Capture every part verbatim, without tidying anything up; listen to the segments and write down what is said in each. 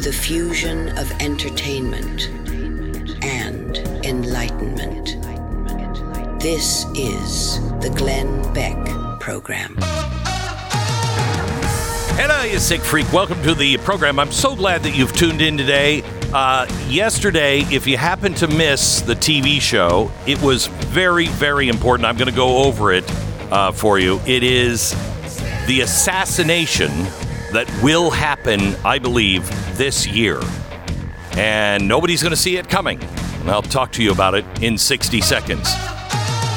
The fusion of entertainment and enlightenment. This is the Glenn Beck program. Hello, you sick freak. Welcome to the program. I'm so glad that you've tuned in today. Uh, yesterday, if you happen to miss the T V show, it was very, very important. I'm going to go over it uh, for you. It is the assassination that will happen, I believe, this year. And nobody's going to see it coming. And I'll talk to you about it in sixty seconds.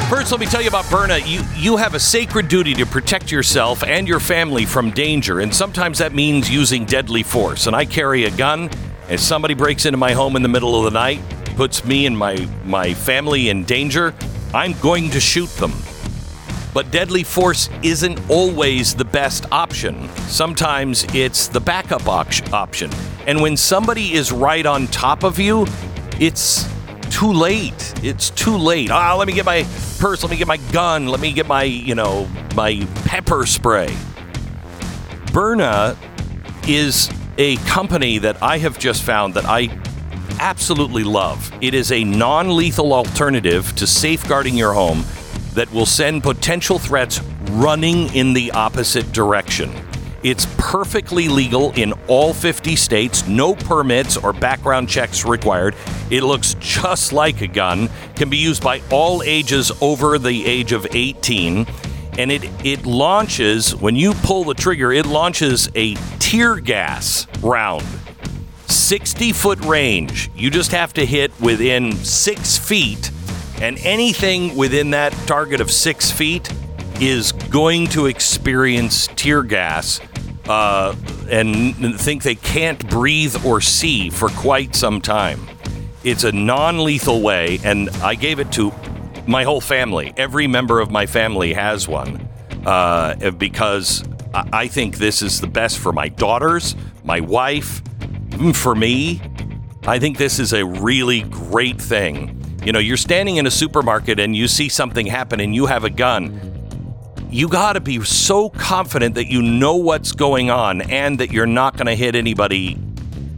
First, let me tell you about Byrna. You, you have a sacred duty to protect yourself and your family from danger. And sometimes that means using deadly force. And I carry a gun. If somebody breaks into my home in the middle of the night, puts me and my, my family in danger, I'm going to shoot them. But deadly force isn't always the best option. Sometimes it's the backup option. And when somebody is right on top of you, it's too late. It's too late. Ah, let me get my purse. Let me get my gun. Let me get my, you know, my pepper spray. Byrna is a company that I have just found that I absolutely love. It is a non-lethal alternative to safeguarding your home that will send potential threats running in the opposite direction. It's perfectly legal in all fifty states, no permits or background checks required. It looks just like a gun, can be used by all ages over the age of eighteen, and it, it launches, when you pull the trigger, it launches a tear gas round. sixty-foot range. You just have to hit within six feet and anything within that target of six feet is going to experience tear gas uh, and think they can't breathe or see for quite some time. It's a non-lethal way, and I gave it to my whole family. Every member of my family has one uh, because I think this is the best for my daughters, my wife, for me. I think this is a really great thing. You know, you're standing in a supermarket and you see something happen and you have a gun. You got to be so confident that you know what's going on and that you're not going to hit anybody,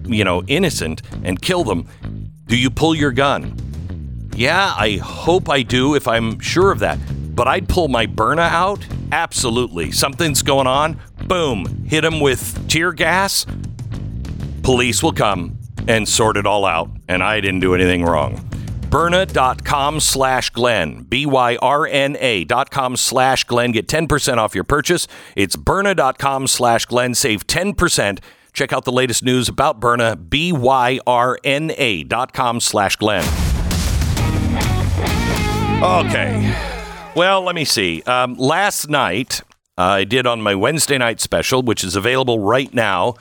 you know, innocent and kill them. Do you pull your gun? Yeah, I hope I do if I'm sure of that. But I'd pull my Byrna out? Absolutely. Something's going on? Boom. Hit them with tear gas? Police will come and sort it all out. And I didn't do anything wrong. Byrna.com slash Glenn, B-Y-R-N-A dot com slash Glenn. Get ten percent off your purchase. It's Byrna.com slash Glenn. Save ten percent. Check out the latest news about Byrna, B-Y-R-N-A dot com slash Glenn. Okay. Well, let me see. Um, last night, uh, I did on my Wednesday night special, which is available right now.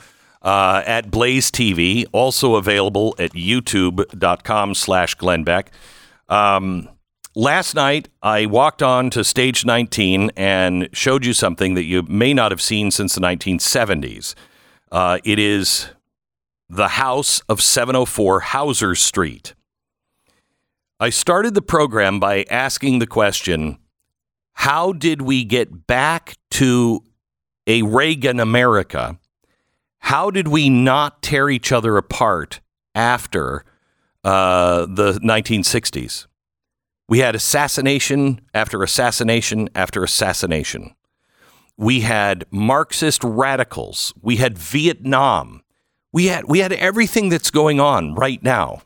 Uh, at Blaze T V, also available at youtube.com slash Glenn Beck. Um, last night, I walked on to stage nineteen and showed you something that you may not have seen since the nineteen seventies. Uh, it is the house of seven oh four Hauser Street. I started the program by asking the question, how did we get back to a Reagan America how did we not tear each other apart after uh, the nineteen sixties? We had assassination after assassination after assassination. We had Marxist radicals. We had Vietnam. We had we had everything that's going on right now.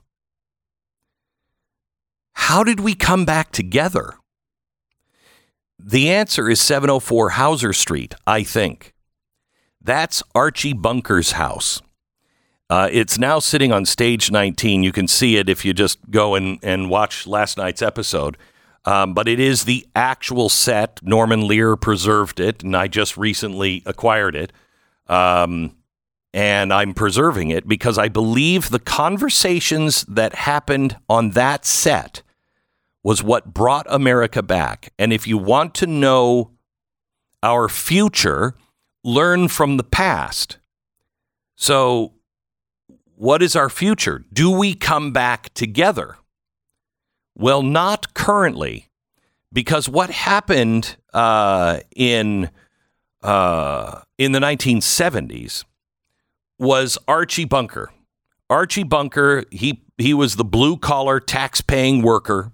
How did we come back together? The answer is seven oh four Hauser Street, I think. That's Archie Bunker's house. Uh, it's now sitting on stage nineteen. You can see it if you just go and, and watch last night's episode. Um, but it is the actual set. Norman Lear preserved it, and I just recently acquired it. Um, and I'm preserving it because I believe the conversations that happened on that set was what brought America back. And if you want to know our future, learn from the past. So what is our future? Do we come back together? Well, not currently, because what happened uh, in uh, in the nineteen seventies was Archie Bunker. Archie Bunker, he, he was the blue-collar, tax-paying worker,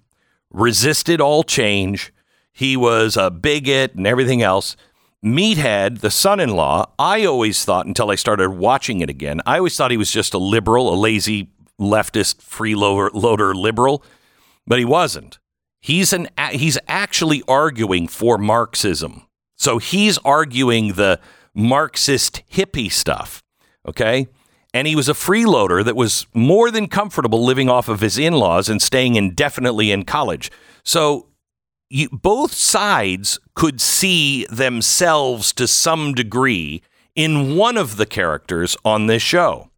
resisted all change. He was a bigot and everything else. Meathead, the son-in-law, I always thought, until I started watching it again, I always thought he was just a liberal, a lazy leftist freeloader liberal, but he wasn't. He's an he's actually arguing for Marxism. So he's arguing the Marxist hippie stuff, okay? And he was a freeloader that was more than comfortable living off of his in-laws and staying indefinitely in college. So You, both sides could see themselves to some degree in one of the characters on this show.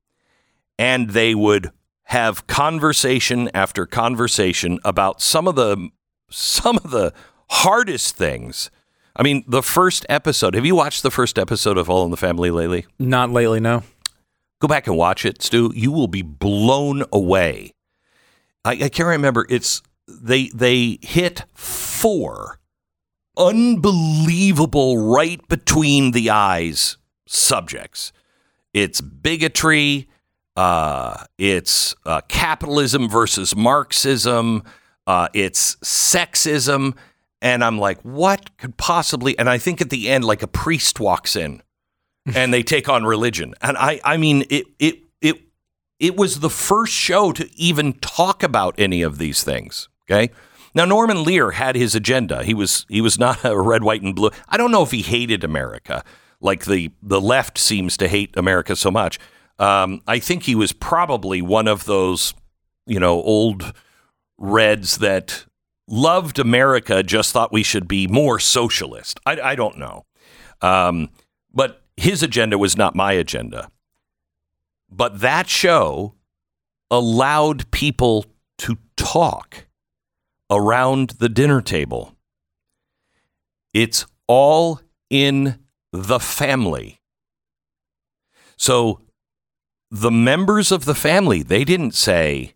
And they would have conversation after conversation about some of the some of the hardest things. I mean, the first episode. Have you watched the first episode of All in the Family lately? Not lately, no. Go back and watch it, Stu. You will be blown away. I, I can't remember. It's... They they hit four unbelievable right between the eyes subjects. It's bigotry. Uh, it's uh, capitalism versus Marxism. Uh, it's sexism. And I'm like, what could possibly? And I think at the end, like a priest walks in and they take on religion. And I I mean, it it it it was the first show to even talk about any of these things. OK, now, Norman Lear had his agenda. He was he was not a red, white and blue. I don't know if he hated America like the the left seems to hate America so much. Um, I think he was probably one of those, you know, old reds that loved America, just thought we should be more socialist. I, I don't know. Um, but his agenda was not my agenda. But that show allowed people to talk around the dinner table. It's all in the family. So the members of the family, they didn't say,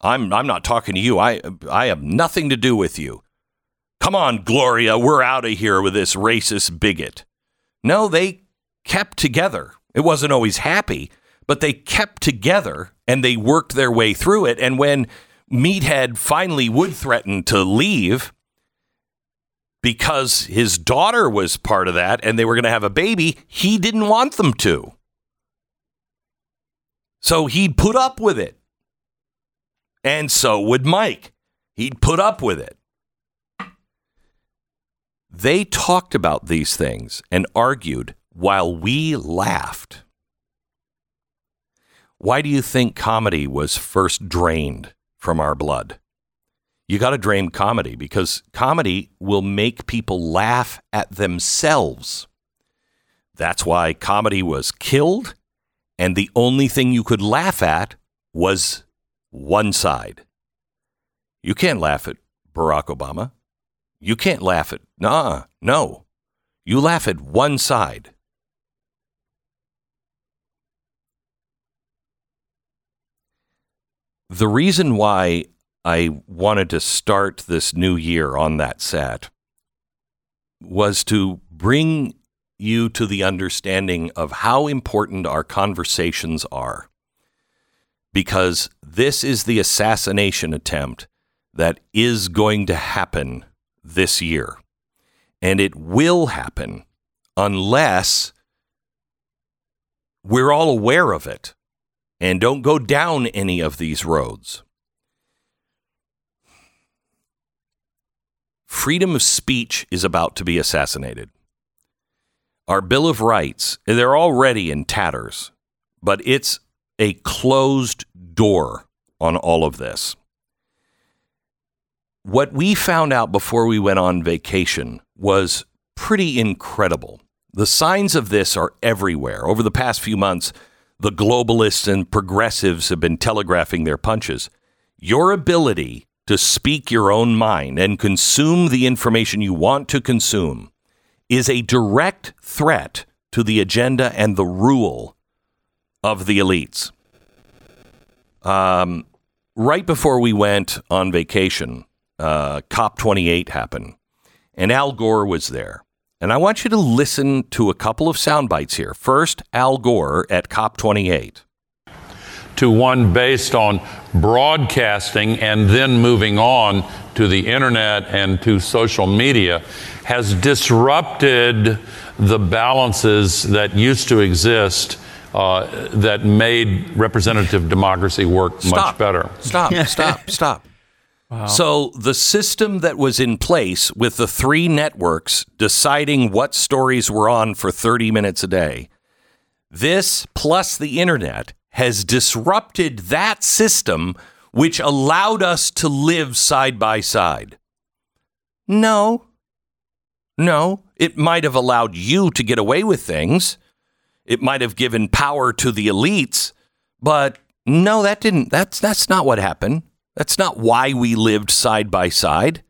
I'm I'm not talking to you. I I have nothing to do with you. Come on, Gloria, we're out of here with this racist bigot. No, they kept together. It wasn't always happy, but they kept together and they worked their way through it. And when Meathead finally would threaten to leave because his daughter was part of that and they were going to have a baby, he didn't want them to. So he'd put up with it. And so would Mike. He'd put up with it. They talked about these things and argued while we laughed. Why do you think comedy was first drained from our blood? You got to drain comedy because comedy will make people laugh at themselves. That's why comedy was killed, and the only thing you could laugh at was one side. You can't laugh at Barack Obama. You can't laugh at, nah, no. You laugh at one side. The reason why I wanted to start this new year on that set was to bring you to the understanding of how important our conversations are, because this is the assassination attempt that is going to happen this year. And it will happen unless we're all aware of it and don't go down any of these roads. Freedom of speech is about to be assassinated. Our Bill of Rights, they're already in tatters, but it's a closed door on all of this. What we found out before we went on vacation was pretty incredible. The signs of this are everywhere. Over the past few months, the globalists and progressives have been telegraphing their punches. Your ability to speak your own mind and consume the information you want to consume is a direct threat to the agenda and the rule of the elites. Um, right before we went on vacation, uh, COP twenty-eight happened, and Al Gore was there. And I want you to listen to a couple of sound bites here. First, Al Gore at COP twenty-eight. To one based on broadcasting and then moving on to the internet and to social media has disrupted the balances that used to exist uh, that made representative democracy work stop. much better. Stop, stop, stop. Wow. So the system that was in place with the three networks deciding what stories were on for thirty minutes a day, this plus the internet has disrupted that system, which allowed us to live side by side. No, no, it might have allowed you to get away with things. It might have given power to the elites, but no, that didn't. That's that's not what happened. That's not why we lived side by side.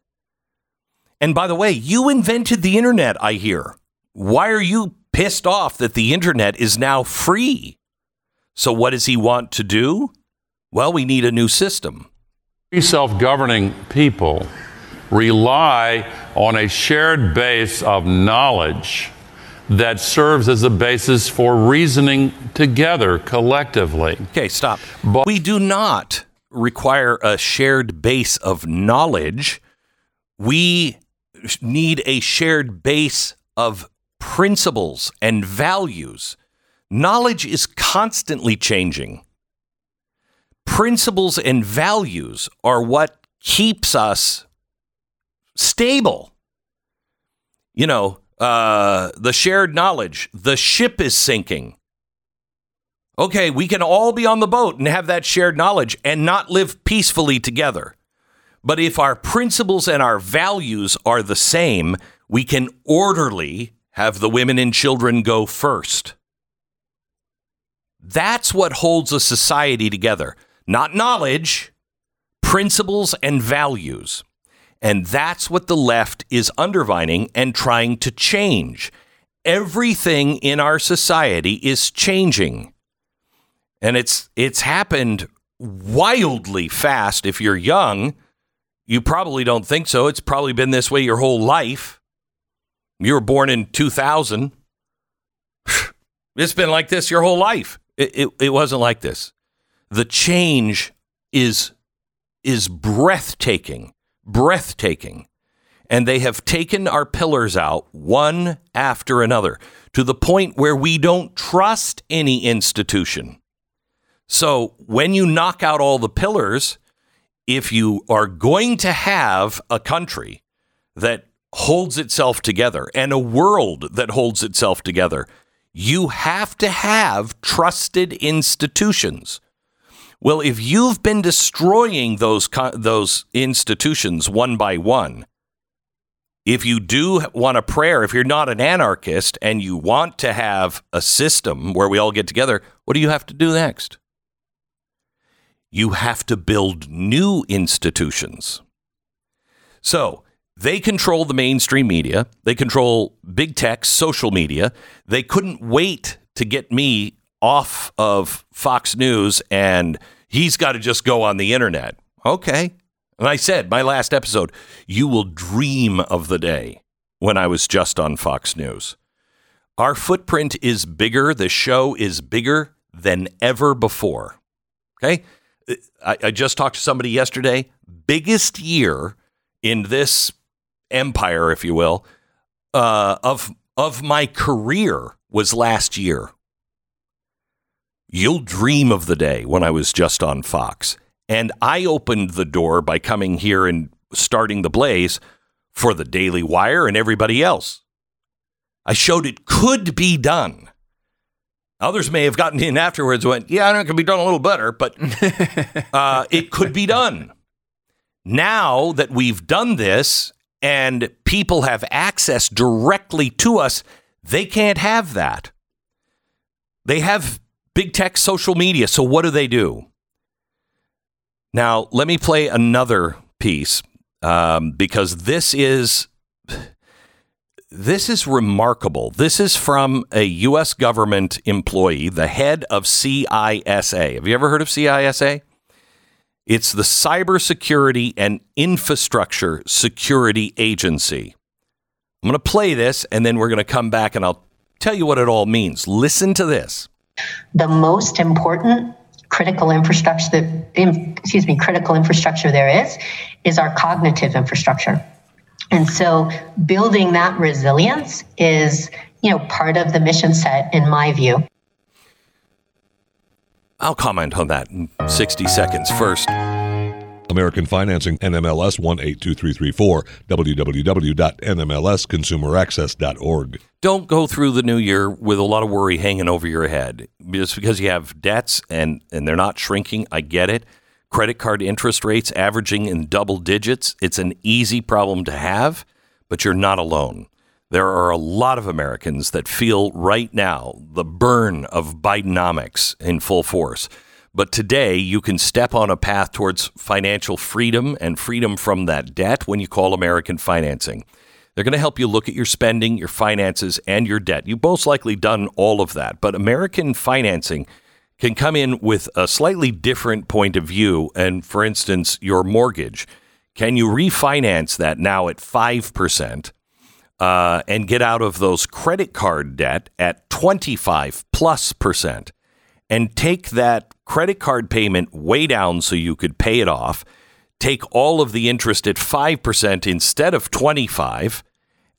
And by the way, you invented the internet, I hear. Why are you pissed off that the internet is now free? So what does he want to do? Well, we need a new system. Free self-governing people rely on a shared base of knowledge that serves as a basis for reasoning together collectively. Okay, stop. But we do not require a shared base of knowledge. We need a shared base of principles and values. Knowledge is constantly changing. Principles and values are what keeps us stable. You know, uh, the shared knowledge, the ship is sinking. Okay, we can all be on the boat and have that shared knowledge and not live peacefully together. But if our principles and our values are the same, we can orderly have the women and children go first. That's what holds a society together. Not knowledge, principles and values. And that's what the left is undermining and trying to change. Everything in our society is changing. And it's it's happened wildly fast. If you're young, you probably don't think so. It's probably been this way your whole life. You were born in two thousand. It's been like this your whole life. It, it it wasn't like this. The change is is breathtaking, breathtaking. And they have taken our pillars out one after another to the point where we don't trust any institution. So when you knock out all the pillars, if you are going to have a country that holds itself together and a world that holds itself together, you have to have trusted institutions. Well, if you've been destroying those those institutions one by one, if you do want a prayer, if you're not an anarchist and you want to have a system where we all get together, what do you have to do next? You have to build new institutions. So, they control the mainstream media. They control big tech, social media. They couldn't wait to get me off of Fox News, and he's got to just go on the internet. Okay. And I said, my last episode, you will dream of the day when I was just on Fox News. Our footprint is bigger. The show is bigger than ever before. Okay? I, I just talked to somebody yesterday. Biggest year in this empire, if you will, uh, of of my career was last year. You'll dream of the day when I was just on Fox. And I opened the door by coming here and starting the Blaze for the Daily Wire and everybody else. I showed it could be done. Others may have gotten in afterwards and went, yeah, I know it could be done a little better, but uh, it could be done. Now that we've done this and people have access directly to us, they can't have that. They have big tech social media, so what do they do? Now, let me play another piece um, because this is this is remarkable. This is from a U S government employee, the head of C I S A. Have you ever heard of C I S A? It's the Cybersecurity and Infrastructure Security Agency. I'm going to play this, and then we're going to come back, and I'll tell you what it all means. Listen to this. The most important critical infrastructure that, excuse me, critical infrastructure there is, is our cognitive infrastructure. And so building that resilience is, you know, part of the mission set, in my view. I'll comment on that in sixty seconds. First, American Financing, N M L S one eight two three three four, w w w dot n m l s consumer access dot org. Don't go through the new year with a lot of worry hanging over your head. Just because you have debts and, and they're not shrinking, I get it. Credit card interest rates averaging in double digits, it's an easy problem to have, but you're not alone. There are a lot of Americans that feel right now the burn of Bidenomics in full force. But today, you can step on a path towards financial freedom and freedom from that debt when you call American Financing. They're going to help you look at your spending, your finances, and your debt. You've most likely done all of that. But American Financing can come in with a slightly different point of view. And, for instance, your mortgage. Can you refinance that now at five percent uh, and get out of those credit card debt at twenty-five plus percent? And take that credit card payment way down so you could pay it off, take all of the interest at five percent instead of twenty-five,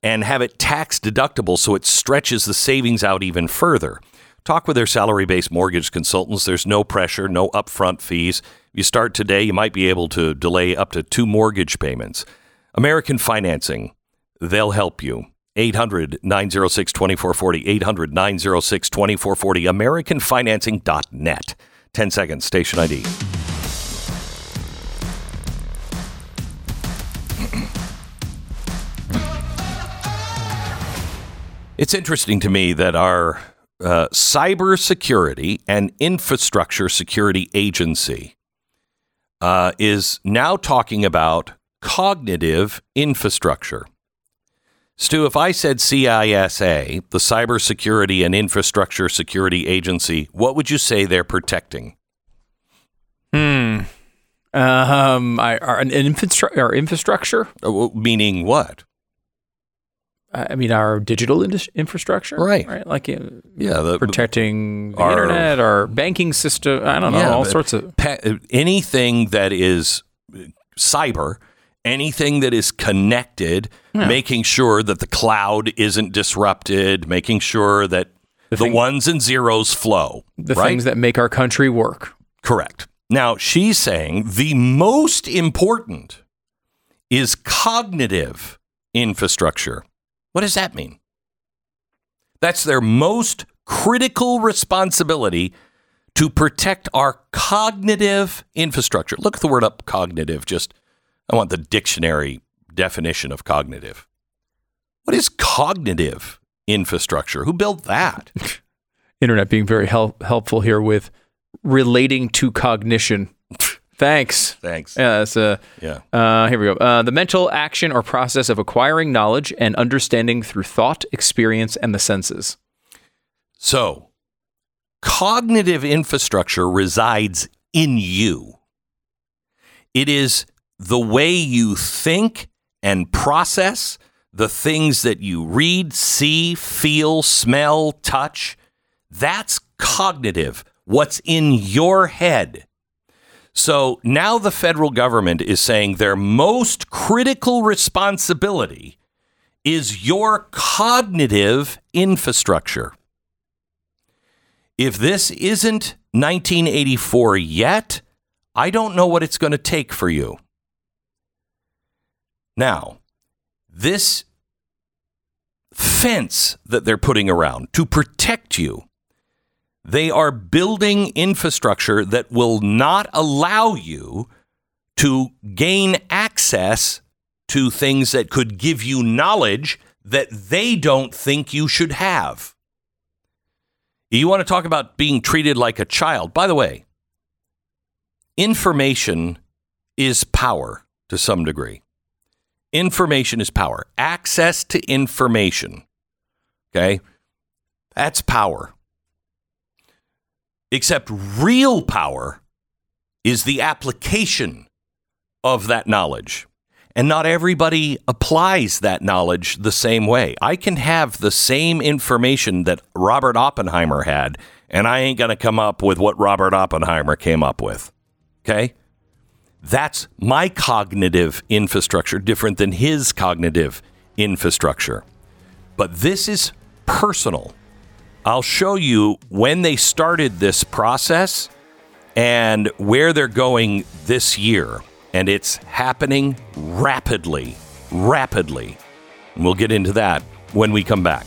and have it tax deductible so it stretches the savings out even further. Talk with their salary-based mortgage consultants. There's no pressure, no upfront fees. If you start today, you might be able to delay up to two mortgage payments. American Financing, they'll help you. eight hundred nine oh six two four four oh, eight hundred nine oh six two four four oh, american financing dot net. ten seconds, station I D. It's interesting to me that our uh, Cybersecurity and Infrastructure Security Agency uh, is now talking about cognitive infrastructure. Stu, if I said C I S A, the Cybersecurity and Infrastructure Security Agency, what would you say they're protecting? Hmm. Um. I our an infrastructure. Our infrastructure. Oh, meaning what? I mean, our digital in- infrastructure. Right. Right. Like uh, yeah, the, protecting the our, internet, our banking system. I don't know. Yeah, all sorts of pa- anything that is cyber. Anything that is connected, yeah. Making sure that the cloud isn't disrupted, making sure that the, the thing, ones and zeros flow. The right? Things that make our country work. Correct. Now, she's saying the most important is cognitive infrastructure. What does that mean? That's their most critical responsibility to protect our cognitive infrastructure. Look the word up, cognitive, just... I want the dictionary definition of cognitive. What is cognitive infrastructure? Who built that? Internet being very hel- helpful here with relating to cognition. Thanks. Thanks. Yeah. That's, uh, yeah. Uh, here we go. Uh, the mental action or process of acquiring knowledge and understanding through thought, experience, and the senses. So, cognitive infrastructure resides in you. It is the way you think and process, the things that you read, see, feel, smell, touch, that's cognitive, what's in your head. So now the federal government is saying their most critical responsibility is your cognitive infrastructure. If this isn't nineteen eighty-four yet, I don't know what it's going to take for you. Now, this fence that they're putting around to protect you, they are building infrastructure that will not allow you to gain access to things that could give you knowledge that they don't think you should have. You want to talk about being treated like a child. By the way, information is power to some degree. Information is power. Access to information. Okay? That's power. Except real power is the application of that knowledge. And not everybody applies that knowledge the same way. I can have the same information that Robert Oppenheimer had, and I ain't going to come up with what Robert Oppenheimer came up with. Okay? That's my cognitive infrastructure, different than his cognitive infrastructure. But this is personal. I'll show you when they started this process and where they're going this year. And it's happening rapidly, rapidly. And we'll get into that when we come back.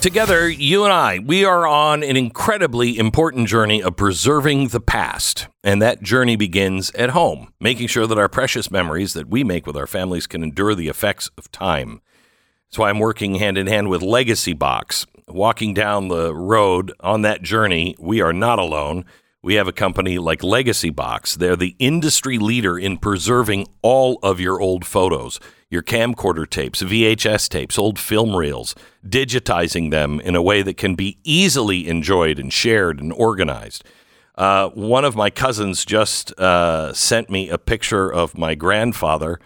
Together, you and I, we are on an incredibly important journey of preserving the past. And that journey begins at home, making sure that our precious memories that we make with our families can endure the effects of time. That's why I'm working hand in hand with Legacy Box. Walking down the road on that journey, we are not alone. We have a company like Legacy Box. They're the industry leader in preserving all of your old photos, your camcorder tapes, V H S tapes, old film reels, digitizing them in a way that can be easily enjoyed and shared and organized. Uh, one of my cousins just uh, sent me a picture of my grandfather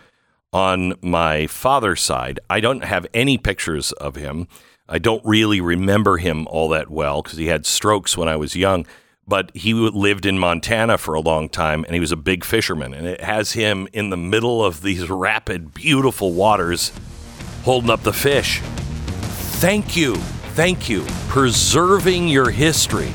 on my father's side. I don't have any pictures of him. I don't really remember him all that well because he had strokes when I was young. But he lived in Montana for a long time, and he was a big fisherman. And it has him in the middle of these rapid, beautiful waters holding up the fish. Thank you. Thank you. Preserving your history.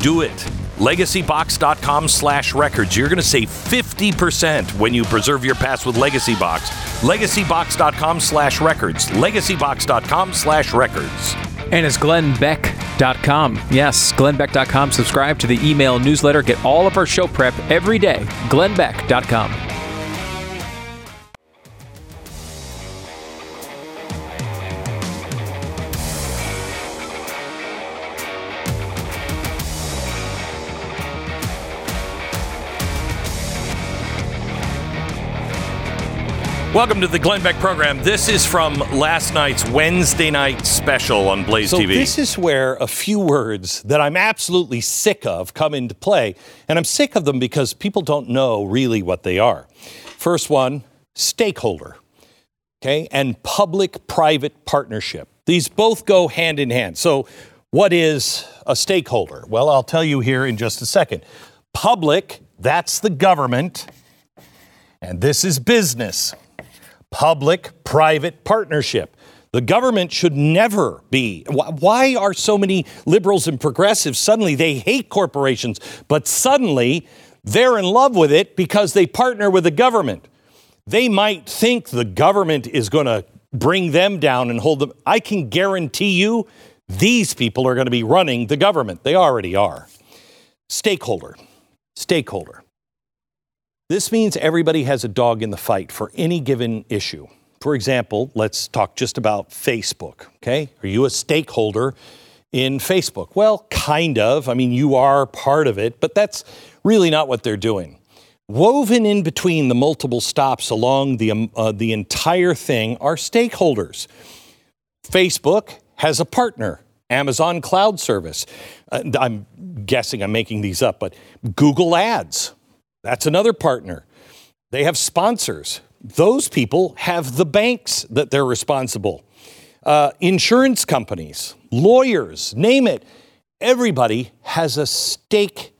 Do it. LegacyBox.com slash records. You're going to save fifty percent when you preserve your past with Legacy Box. LegacyBox.com slash records. LegacyBox.com slash records. And it's Glenn Beck dot com. Yes, Glenn Beck dot com. Subscribe to the email newsletter. Get all of our show prep every day. Glenn Beck dot com. Welcome to the Glenn Beck program. This is from last night's Wednesday night special on Blaze T V. So this is where a few words that I'm absolutely sick of come into play. And I'm sick of them because people don't know really what they are. First one, stakeholder. Okay, and public-private partnership. These both go hand in hand. So what is a stakeholder? Well, I'll tell you here in just a second. Public, that's the government. And this is business. Public-private partnership. The government should never be. Why are so many liberals and progressives suddenly they hate corporations, but suddenly they're in love with it because they partner with the government? They might think the government is going to bring them down and hold them. I can guarantee you these people are going to be running the government. They already are. Stakeholder. Stakeholder. This means everybody has a dog in the fight for any given issue. For example, let's talk just about Facebook, okay? Are you a stakeholder in Facebook? Well, kind of. I mean, you are part of it, but that's really not what they're doing. Woven in between the multiple stops along the, um, uh, the entire thing are stakeholders. Facebook has a partner, Amazon Cloud Service. Uh, I'm guessing I'm making these up, but Google Ads, that's another partner. They have sponsors. Those people have the banks that they're responsible. Uh, insurance companies, lawyers, name it. Everybody has a stake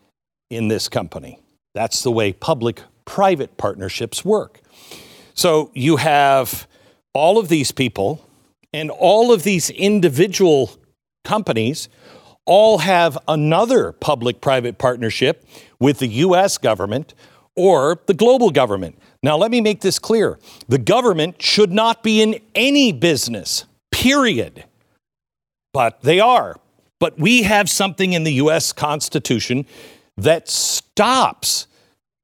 in this company. That's the way public-private partnerships work. So you have all of these people and all of these individual companies all have another public-private partnership with the U S government or the global government. Now, let me make this clear. The government should not be in any business, period. But they are. But we have something in the U S Constitution that stops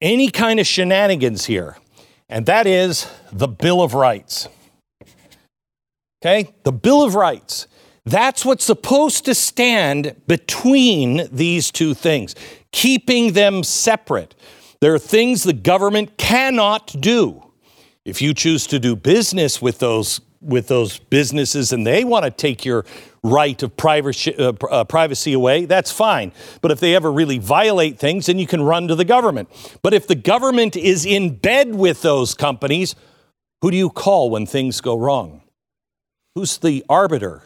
any kind of shenanigans here, and that is the Bill of Rights. Okay? The Bill of Rights. That's what's supposed to stand between these two things, keeping them separate. There are things the government cannot do. If you choose to do business with those with those businesses and they want to take your right of privacy, uh, uh, privacy away, that's fine. But if they ever really violate things, then you can run to the government. But if the government is in bed with those companies, who do you call when things go wrong? Who's the arbiter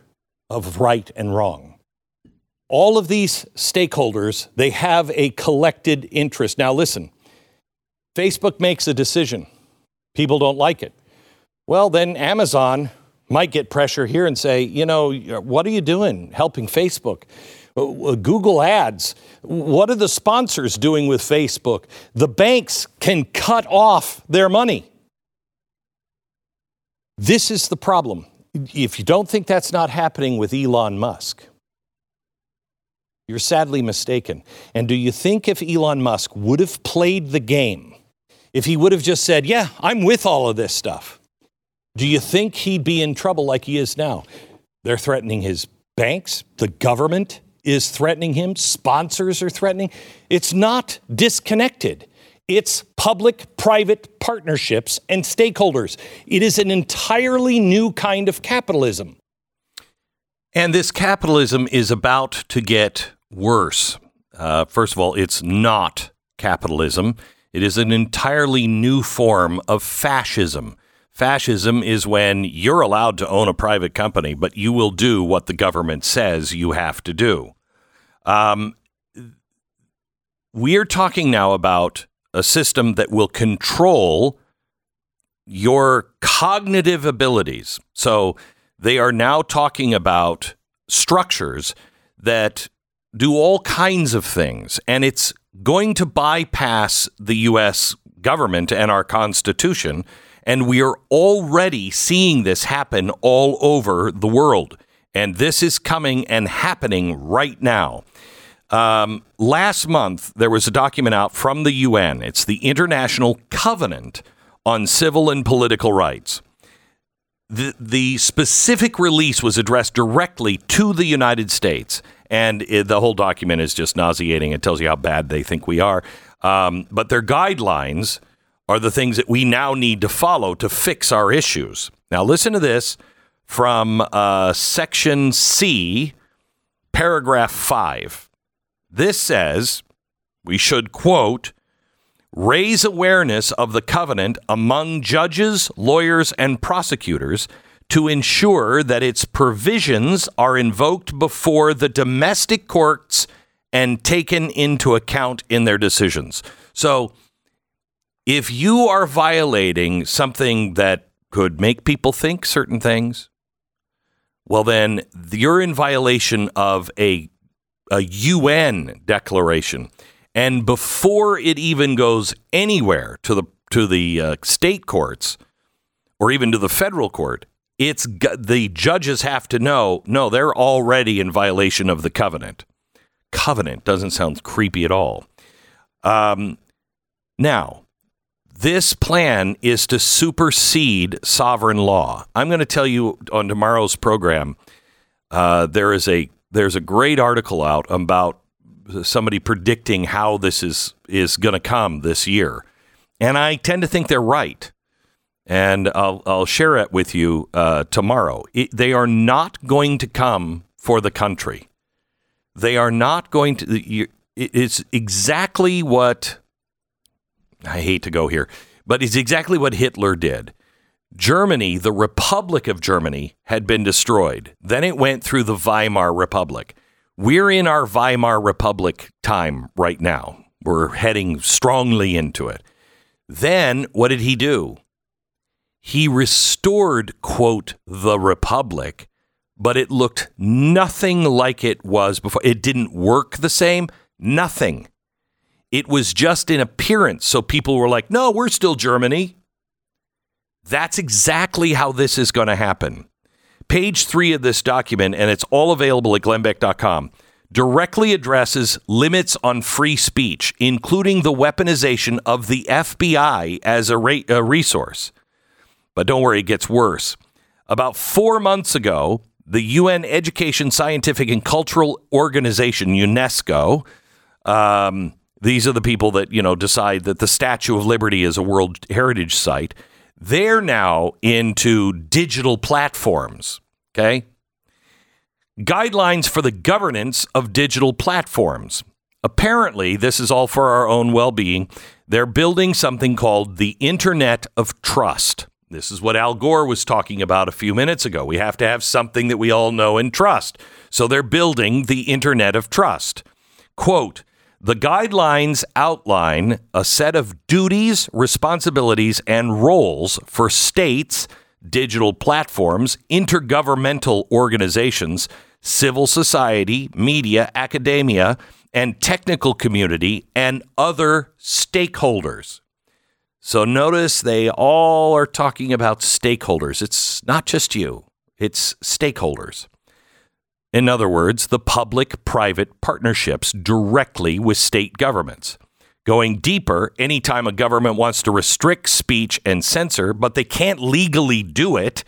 of right and wrong? All of these stakeholders, they have a collected interest. Now listen, Facebook makes a decision. People don't like it. Well, then Amazon might get pressure here and say, you know, what are you doing helping Facebook? Google Ads, what are the sponsors doing with Facebook? The banks can cut off their money. This is the problem. If you don't think that's not happening with Elon Musk, you're sadly mistaken. And do you think if Elon Musk would have played the game, if he would have just said, yeah, I'm with all of this stuff, do you think he'd be in trouble like he is now? They're threatening his banks. The government is threatening him. Sponsors are threatening. It's not disconnected. It's public-private partnerships and stakeholders. It is an entirely new kind of capitalism. And this capitalism is about to get worse. Uh, first of all, it's not capitalism. It is an entirely new form of fascism. Fascism is when you're allowed to own a private company, but you will do what the government says you have to do. Um, we're talking now about a system that will control your cognitive abilities. So they are now talking about structures that do all kinds of things, and it's going to bypass the U S government and our Constitution. And we are already seeing this happen all over the world. And this is coming and happening right now. Um, last month, there was a document out from the U N. It's the International Covenant on Civil and Political Rights. The, the specific release was addressed directly to the United States. And it, the whole document is just nauseating. It tells you how bad they think we are. Um, but their guidelines are the things that we now need to follow to fix our issues. Now, listen to this from uh, Section C, Paragraph five. This says we should, quote, raise awareness of the covenant among judges, lawyers, and prosecutors to ensure that its provisions are invoked before the domestic courts and taken into account in their decisions. So, if you are violating something that could make people think certain things, well, then you're in violation of a, a U N declaration. And before it even goes anywhere to the to the uh, state courts or even to the federal court, it's the judges have to know, no, they're already in violation of the covenant. Covenant doesn't sound creepy at all. Um, now. This plan is to supersede sovereign law. I'm going to tell you on tomorrow's program, uh, there is a there's a great article out about somebody predicting how this is, is going to come this year. And I tend to think they're right. And I'll, I'll share it with you uh, tomorrow. It, they are not going to come for the country. They are not going to. You, it, it's exactly what. I hate to go here, but it's exactly what Hitler did. Germany, the Republic of Germany, had been destroyed. Then it went through the Weimar Republic. We're in our Weimar Republic time right now. We're heading strongly into it. Then what did he do? He restored, quote, the Republic, but it looked nothing like it was before. It didn't work the same. Nothing. It was just in appearance. So people were like, no, we're still Germany. That's exactly how this is going to happen. Page three of this document, and it's all available at glenn beck dot com, directly addresses limits on free speech, including the weaponization of the F B I as a, ra- a resource. But don't worry, it gets worse. About four months ago, the U N Education, Scientific, and Cultural Organization, UNESCO, um, these are the people that, you know, decide that the Statue of Liberty is a World Heritage Site. They're now into digital platforms, okay? Guidelines for the governance of digital platforms. Apparently, this is all for our own well-being. They're building something called the Internet of Trust. This is what Al Gore was talking about a few minutes ago. We have to have something that we all know and trust. So they're building the Internet of Trust. Quote, the guidelines outline a set of duties, responsibilities, and roles for states, digital platforms, intergovernmental organizations, civil society, media, academia, and technical community, and other stakeholders. So notice they all are talking about stakeholders. It's not just you. It's stakeholders. In other words, the public-private partnerships directly with state governments. Going deeper, anytime a government wants to restrict speech and censor, but they can't legally do it,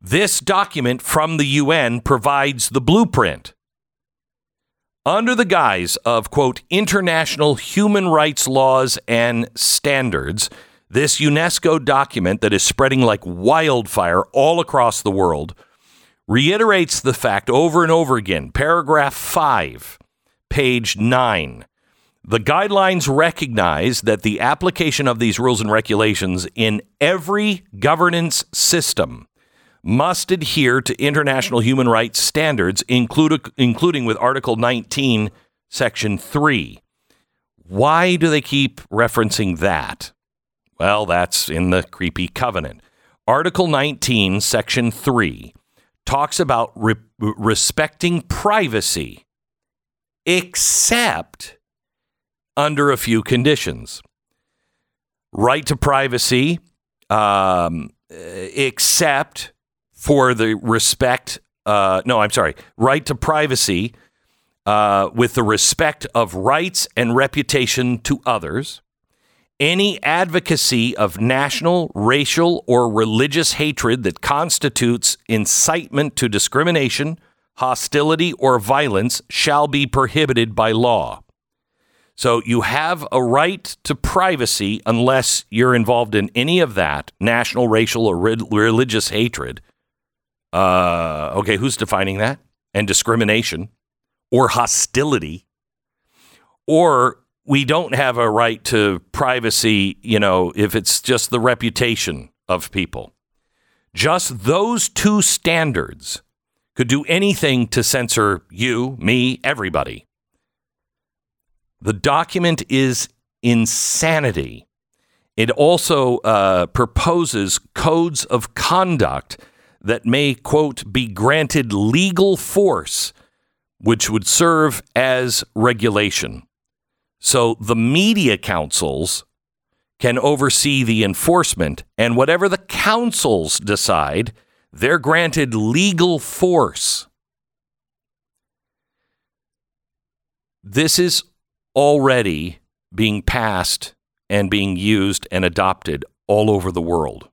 this document from the U N provides the blueprint. Under the guise of, quote, international human rights laws and standards, this UNESCO document that is spreading like wildfire all across the world reiterates the fact over and over again. Paragraph five, page nine. The guidelines recognize that the application of these rules and regulations in every governance system must adhere to international human rights standards, include, including with Article nineteen, Section three. Why do they keep referencing that? Well, that's in the creepy covenant. Article nineteen, Section three talks about re- respecting privacy, except under a few conditions. Right to privacy, um, except... for the respect, uh, no, I'm sorry, right to privacy uh, with the respect of rights and reputation to others, any advocacy of national, racial, or religious hatred that constitutes incitement to discrimination, hostility, or violence shall be prohibited by law. So you have a right to privacy unless you're involved in any of that, national, racial, or re- religious hatred. Uh, okay, who's defining that? And discrimination or hostility. Or we don't have a right to privacy, you know, if it's just the reputation of people. Just those two standards could do anything to censor you, me, everybody. The document is insanity. It also uh, proposes codes of conduct that may, quote, be granted legal force, which would serve as regulation. So the media councils can oversee the enforcement, and whatever the councils decide, they're granted legal force. This is already being passed and being used and adopted all over the world.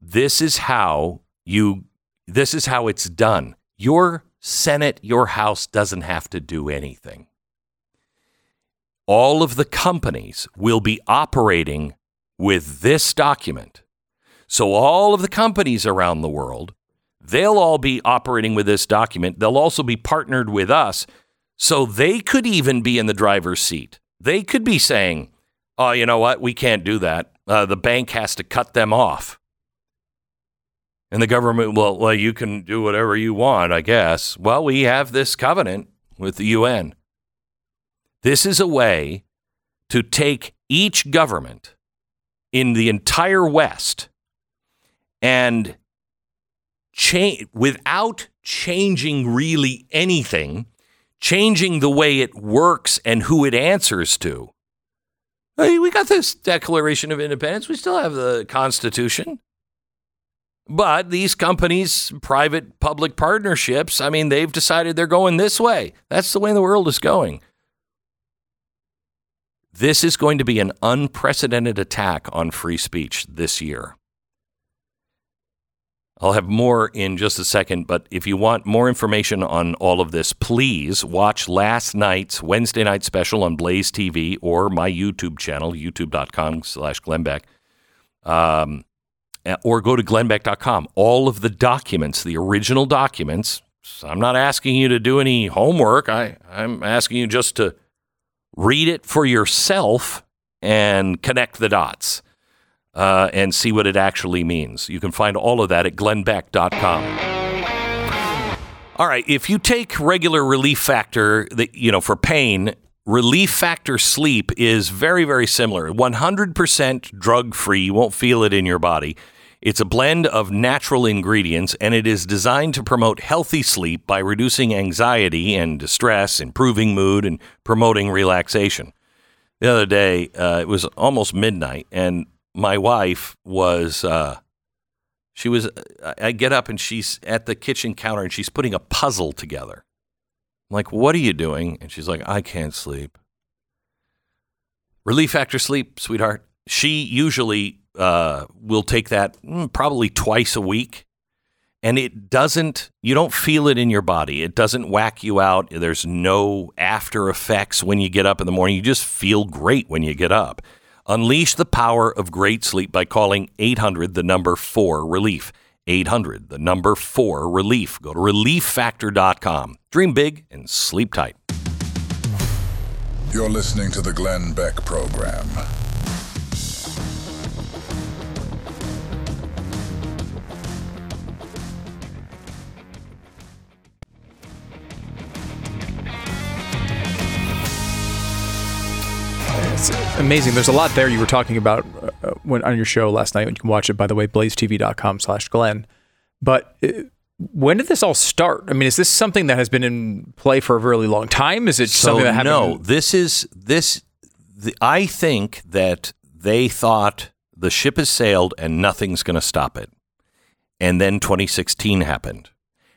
This is how you, this is how it's done. Your Senate, your House doesn't have to do anything. all of the companies will be operating with this document. So all of the companies around the world, they'll all be operating with this document. They'll also be partnered with us. So they could even be in the driver's seat. They could be saying, oh, you know what? We can't do that. Uh, the bank has to cut them off. And the government, well, well, you can do whatever you want, I guess. Well, we have this covenant with the U N. This is a way to take each government in the entire West and change, without changing really anything, changing the way it works and who it answers to. Hey, we got this Declaration of Independence. We still have the Constitution. But these companies, private public partnerships, I mean, they've decided they're going this way. That's the way the world is going. This is going to be an unprecedented attack on free speech this year. I'll have more in just a second, but if you want more information on all of this, please watch last night's Wednesday night special on Blaze T V or my YouTube channel, youtube.com slash Glenn Beck. Um, or go to glenn beck dot com. All of the documents, the original documents. So I'm not asking you to do any homework. I, I'm asking you just to read it for yourself and connect the dots uh, and see what it actually means. You can find all of that at glenn beck dot com. All right, if you take regular Relief Factor, that you know, for pain, Relief Factor Sleep is very, very similar. one hundred percent drug-free. You won't feel it in your body. It's a blend of natural ingredients, and it is designed to promote healthy sleep by reducing anxiety and distress, improving mood, and promoting relaxation. The other day, uh, it was almost midnight, and my wife was, uh, she was, I get up, and she's at the kitchen counter, and she's putting a puzzle together. I'm like, what are you doing? And she's like, I can't sleep. Relief Factor Sleep, sweetheart. She usually uh, will take that mm, probably twice a week. And it doesn't, you don't feel it in your body. It doesn't whack you out. There's no after effects when you get up in the morning. You just feel great when you get up. Unleash the power of great sleep by calling eight hundred, the number four, relief. eight hundred, the number four, relief. Go to relief factor dot com. Dream big and sleep tight. You're listening to the Glenn Beck Program. It's amazing. There's a lot there you were talking about uh, when on your show last night. When you can watch it, by the way, blaze t v dot com slash Glenn. But it, when did this all start? I mean, is this something that has been in play for a really long time? Is it so something that happened? No, in- this is this. The, I think that they thought the ship has sailed and nothing's going to stop it. And then twenty sixteen happened,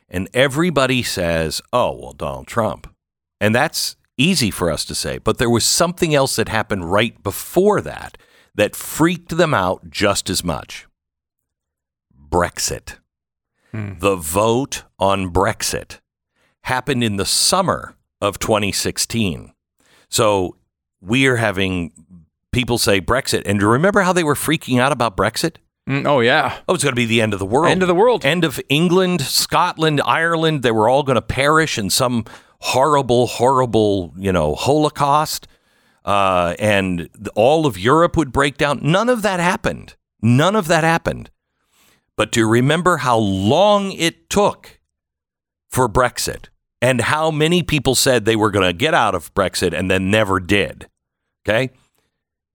and everybody says, "Oh, well, Donald Trump," and that's easy for us to say, but there was something else that happened right before that that freaked them out just as much. Brexit. Hmm. The vote on Brexit happened in the summer of twenty sixteen. So we are having people say Brexit. And do you remember how they were freaking out about Brexit? Mm, oh, yeah. Oh, it's going to be the end of the world. End of the world. End of England, Scotland, Ireland. They were all going to perish in some horrible, horrible, you know, Holocaust, uh, and all of Europe would break down. None of that happened. None of that happened. But do you remember how long it took for Brexit and how many people said they were going to get out of Brexit and then never did? Okay.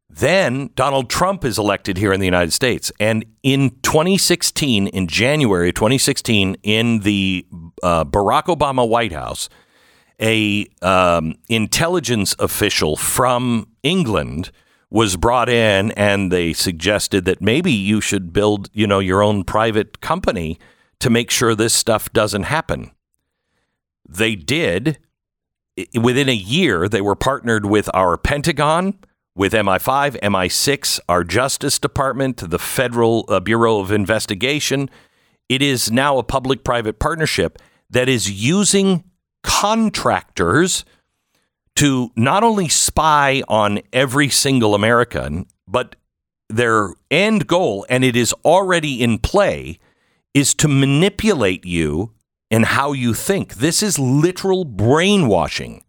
Then Donald Trump is elected here in the United States. And in twenty sixteen, in January twenty sixteen, in the uh, Barack Obama White House, A um, intelligence official from England was brought in, and they suggested that maybe you should build, you know, your own private company to make sure this stuff doesn't happen. They did. I- within a year, they were partnered with our Pentagon, with M I five, M I six, our Justice Department, the Federal uh, Bureau of Investigation. It is now a public-private partnership that is using contractors to not only spy on every single American, but their end goal, and it is already in play, is to manipulate you and how you think. This is literal brainwashing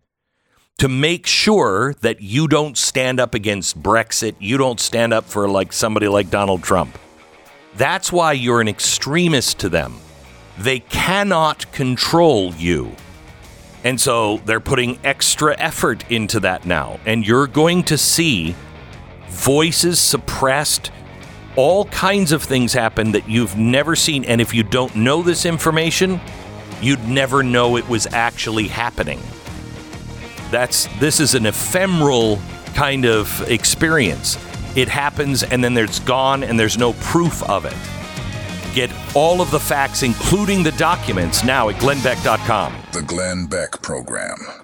to make sure that you don't stand up against Brexit, you don't stand up for like somebody like Donald Trump. That's why you're an extremist to them. They cannot control you. And so they're putting extra effort into that now. And you're going to see voices suppressed, all kinds of things happen that you've never seen. And if you don't know this information, you'd never know it was actually happening. That's this is an ephemeral kind of experience. It happens and then it's gone and there's no proof of it. Get all of the facts, including the documents, now at glenn beck dot com. The Glenn Beck Program.